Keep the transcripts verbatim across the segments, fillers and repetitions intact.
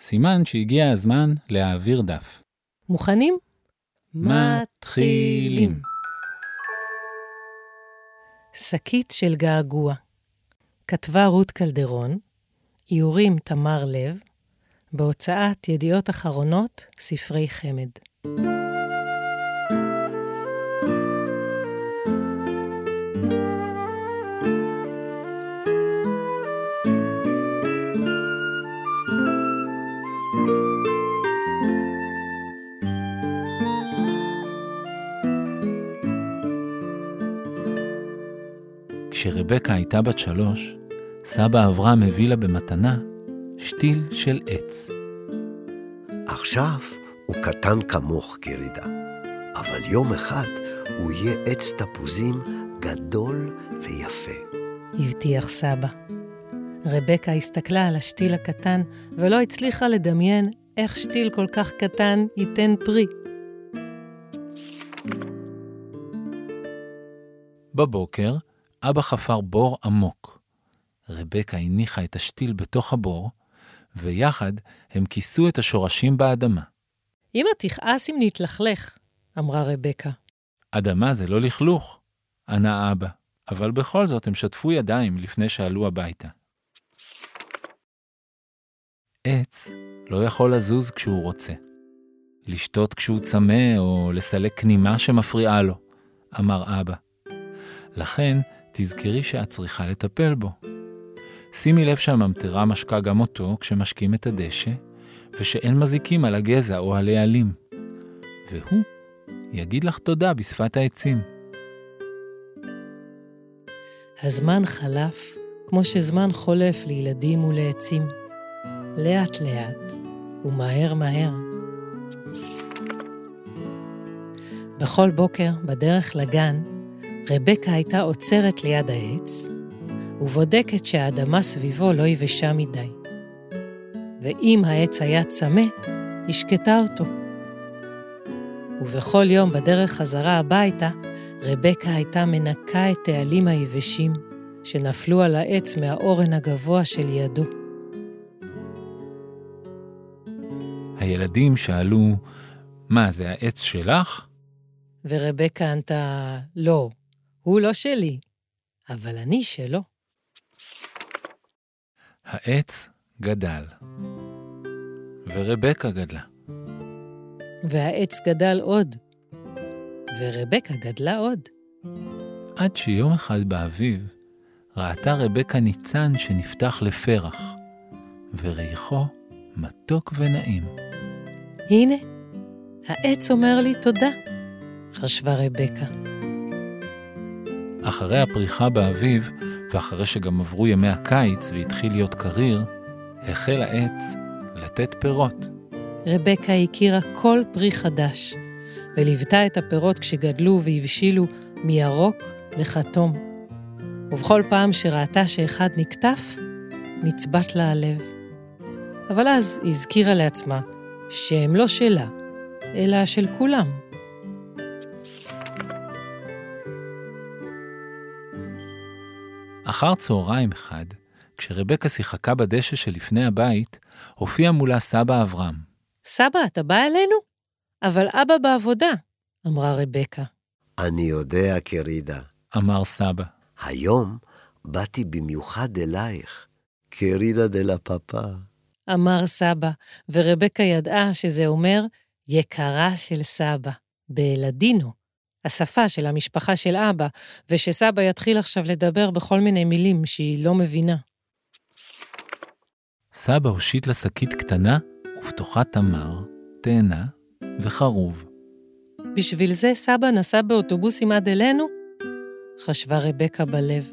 סימן שהגיע הזמן להעביר דף. מוכנים? מתחילים. שקית של געגוע. כתבה רות קלדרון, יורם תמר לב, בהוצאת ידיעות אחרונות, ספרי חמד. כשרבקה הייתה בת שלוש, סבא אברהם הביא לה במתנה שתיל של עץ. עכשיו הוא קטן כמוך כרידה, אבל יום אחד הוא יהיה עץ תפוזים גדול ויפה. הבטיח סבא. רבקה הסתכלה על השתיל הקטן ולא הצליחה לדמיין איך שתיל כל כך קטן ייתן פרי. בבוקר אבא חפר בור עמוק. רבקה הניחה את השתיל בתוך הבור, ויחד הם כיסו את השורשים באדמה. אמא תכעס אם נתלכלך, אמרה רבקה. אדמה זה לא לכלוך, ענה אבא, אבל בכל זאת הם שטפו ידיים לפני שעלו הביתה. עץ לא יכול לזוז כשהוא רוצה. לשתות כשהוא צמא או לסלק כנימה שמפריעה לו, אמר אבא. לכן תזכרי שאת צריכה לטפל בו. שימי לב שהממטרה משקה גם אותו כשמשקים את הדשא, ושאין מזיקים על הגזע או על העלים. והוא יגיד לך תודה בשפת העצים. הזמן חלף כמו שזמן חולף לילדים ולעצים. לאט לאט ומהר מהר. בכל בוקר בדרך לגן, רבקה הייתה עוצרת ליד העץ, ובודקת שהאדמה סביבו לא יבשה מדי. ואם העץ היה צמא, השקטה אותו. ובכל יום בדרך חזרה הביתה, רבקה הייתה מנקה את העלים היבשים, שנפלו על העץ מהאורן הגבוה של ידו. הילדים שאלו, מה, זה העץ שלך? ורבקה ענתה, לא, הוא לא שלי, אבל אני שלו. העץ גדל, ורבקה גדלה. והעץ גדל עוד, ורבקה גדלה עוד. עד שיום אחד באביב, ראתה רבקה ניצן שנפתח לפרח, וריחו מתוק ונעים. הנה, העץ אומר לי תודה, חשבה רבקה. אחרי הפריחה באביב, ואחרי שגם עברו ימי הקיץ והתחיל להיות קריר, החל העץ לתת פירות. רבקה הכירה כל פרי חדש, ולבטה את הפירות כשגדלו והבשילו מירוק לחתום. ובכל פעם שראתה שאחד נקטף, נצבט לה הלב. אבל אז הזכירה לעצמה שהם לא שלה, אלא של כולם. אחר צהריים אחד, כשרבקה שיחקה בדשא שלפני הבית, הופיע מולה סבא אברהם. סבא, אתה בא אלינו? אבל אבא בעבודה, אמרה רבקה. אני יודע, קרידה, אמר סבא. היום באתי במיוחד אלייך, קרידה דלה פאפה, אמר סבא, ורבקה ידעה שזה אומר יקרה של סבא, בלדינו. השפה של המשפחה של אבא, ושסבא יתחיל עכשיו לדבר בכל מיני מילים שהיא לא מבינה. סבא הושיט לה שקית קטנה ופתוחה תמר, תאנה וחרוב. בשביל זה סבא נסע באוטובוסים עד אלינו? חשבה רבקה בלב,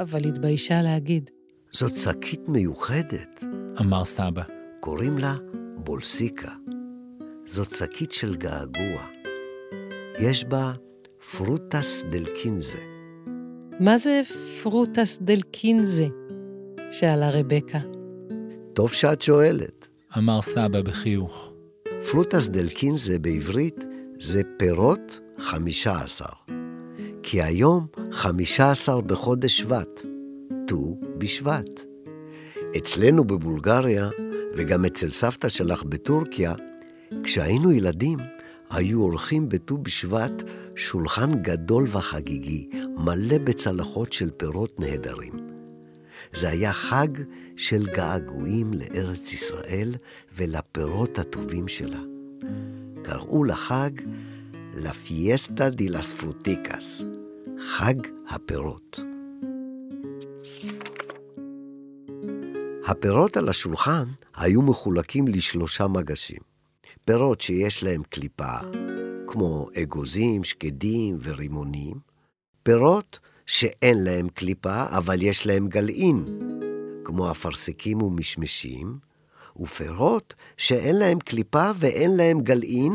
אבל התביישה להגיד. זאת שקית מיוחדת, אמר סבא. קוראים לה בולסיקה. זאת שקית של געגוע. יש בה פרוטס דל קינזה. מה זה פרוטס דל קינזה? שאלה רבקה. טוב שאת שואלת, אמר סבא בחיוך. פרוטס דל קינזה בעברית זה פירות חמישה עשר. כי היום חמישה עשר בחודש שבט, טו בשבט. אצלנו בבולגריה וגם אצל סבתא שלך בטורקיה, כשהיינו ילדים היו עורכים בט"ו בשבט שולחן גדול וחגיגי, מלא בצלחות של פירות נהדרים. זה היה חג של געגועים לארץ ישראל ולפירות הטובים שלה. קראו לחג La Fiesta di las fruticas, חג הפירות. הפירות על השולחן היו מחולקים לשלושה מגשים. פירות שיש להם קליפה, כמו אגוזים, שקדים ורימונים. פירות שאין להם קליפה, אבל יש להם גלעין, כמו אפרסקים ומשמשים. ופירות שאין להם קליפה ואין להם גלעין,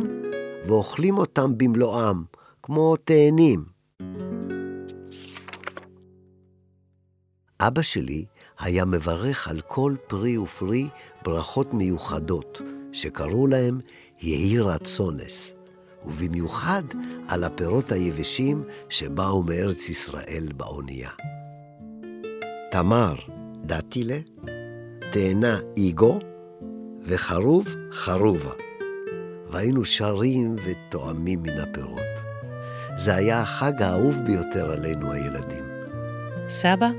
ואוכלים אותם במלואם, כמו תאנים. אבא שלי היה מברך על כל פרי ופרי ברכות מיוחדות, שקראו להם יהי רצונס, ובמיוחד על הפירות היבשים שבאו מארץ ישראל באונייה. תמר דתילה, תאנה איגו, וחרוב חרובה. והיינו שרים ותואמים מן הפירות. זה היה החג האהוב ביותר עלינו הילדים. סבא,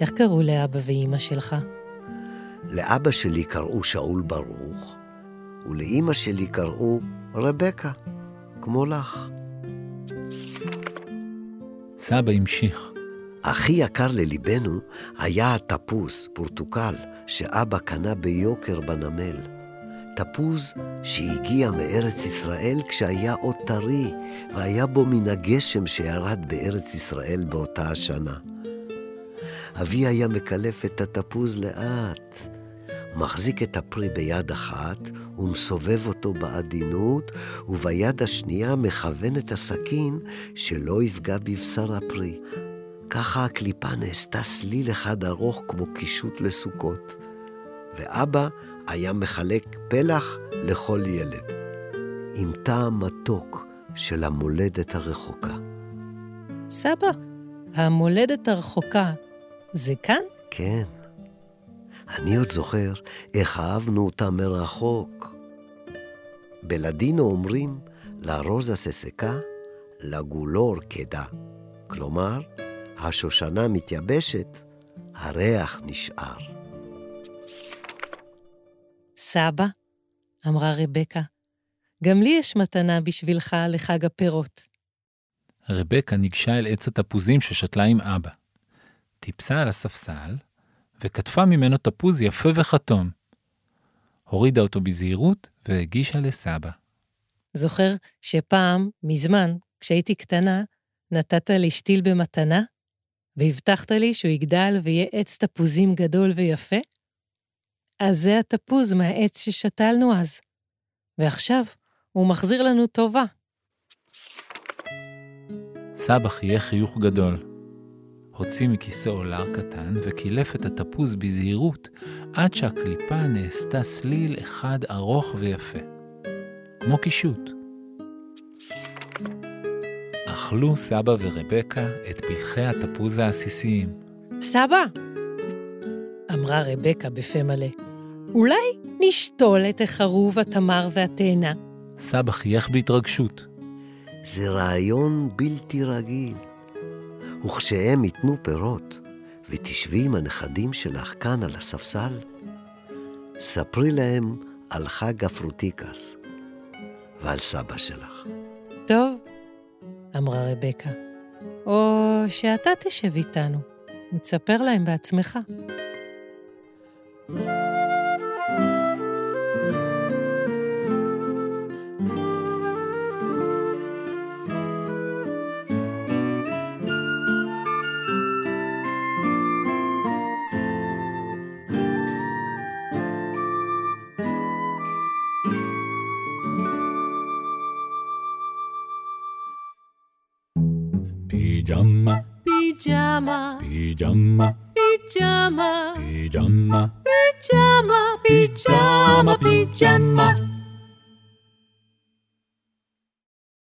איך קראו לאבא ואימא שלך? לאבא שלי קראו שאול ברוך, ולאימא שלי קראו רבקה, כמו לך. סבא המשיך. הכי יקר לליבנו היה הטפוז, פורטוקל, שאבא קנה ביוקר בנמל. טפוז שהגיע מארץ ישראל כשהיה עוד טרי, והיה בו מן הגשם שירד בארץ ישראל באותה השנה. אבי היה מקלף את הטפוז לאט, מחזיק את הפרי ביד אחת ומסובב אותו בעדינות, וביד השנייה מכוון את הסכין שלא יפגע בבשר הפרי. ככה הקליפה נעשתה סליל אחד ארוך כמו קישוט לסוכות, ואבא היה מחלק פלח לכל ילד, עם טעם מתוק של המולדת הרחוקה. סבא, המולדת הרחוקה זה כאן? כן. אני עוד זוכר איך אהבנו אותה מרחוק. בלדינו אומרים, לה רוזה ססקה, לגולור כדה. כלומר, השושנה מתייבשת, הריח נשאר. סבא, אמרה רבקה, גם לי יש מתנה בשבילך לחג הפירות. רבקה ניגשה אל עץ התפוזים ששתלה עם אבא. טיפסה על הספסל וכתפה ממנו תפוז יפה וחתום. הורידה אותו בזהירות והגישה לסבא. זוכר שפעם, מזמן, כשהייתי קטנה, נתת לי שתיל במתנה, והבטחת לי שהוא יגדל ויהיה עץ תפוזים גדול ויפה? אז זה התפוז מהעץ ששתלנו אז, ועכשיו הוא מחזיר לנו טובה. סבא חייך חיוך גדול. הוציא מכיסא אולר קטן וקילף את התפוז בזהירות, עד שהקליפה נעשתה סליל אחד ארוך ויפה, כמו קישוט. אכלו סבא ורבקה את פלחי התפוז העסיסיים. סבא, אמרה רבקה בפה מלא, אולי נשתול את החרוב, התמר והתאנה? סבא חייך בהתרגשות. זה רעיון בלתי רגיל. וכשהם ייתנו פירות, ותשבי עם הנכדים שלך כאן על הספסל, ספרי להם על חג הפרוטיקס ועל סבא שלך. טוב, אמרה רבקה, או שאתה תשב איתנו ותספר להם בעצמך. Pijama, pijama, pijama, pijama, pijama, pijama, pijama, pijama,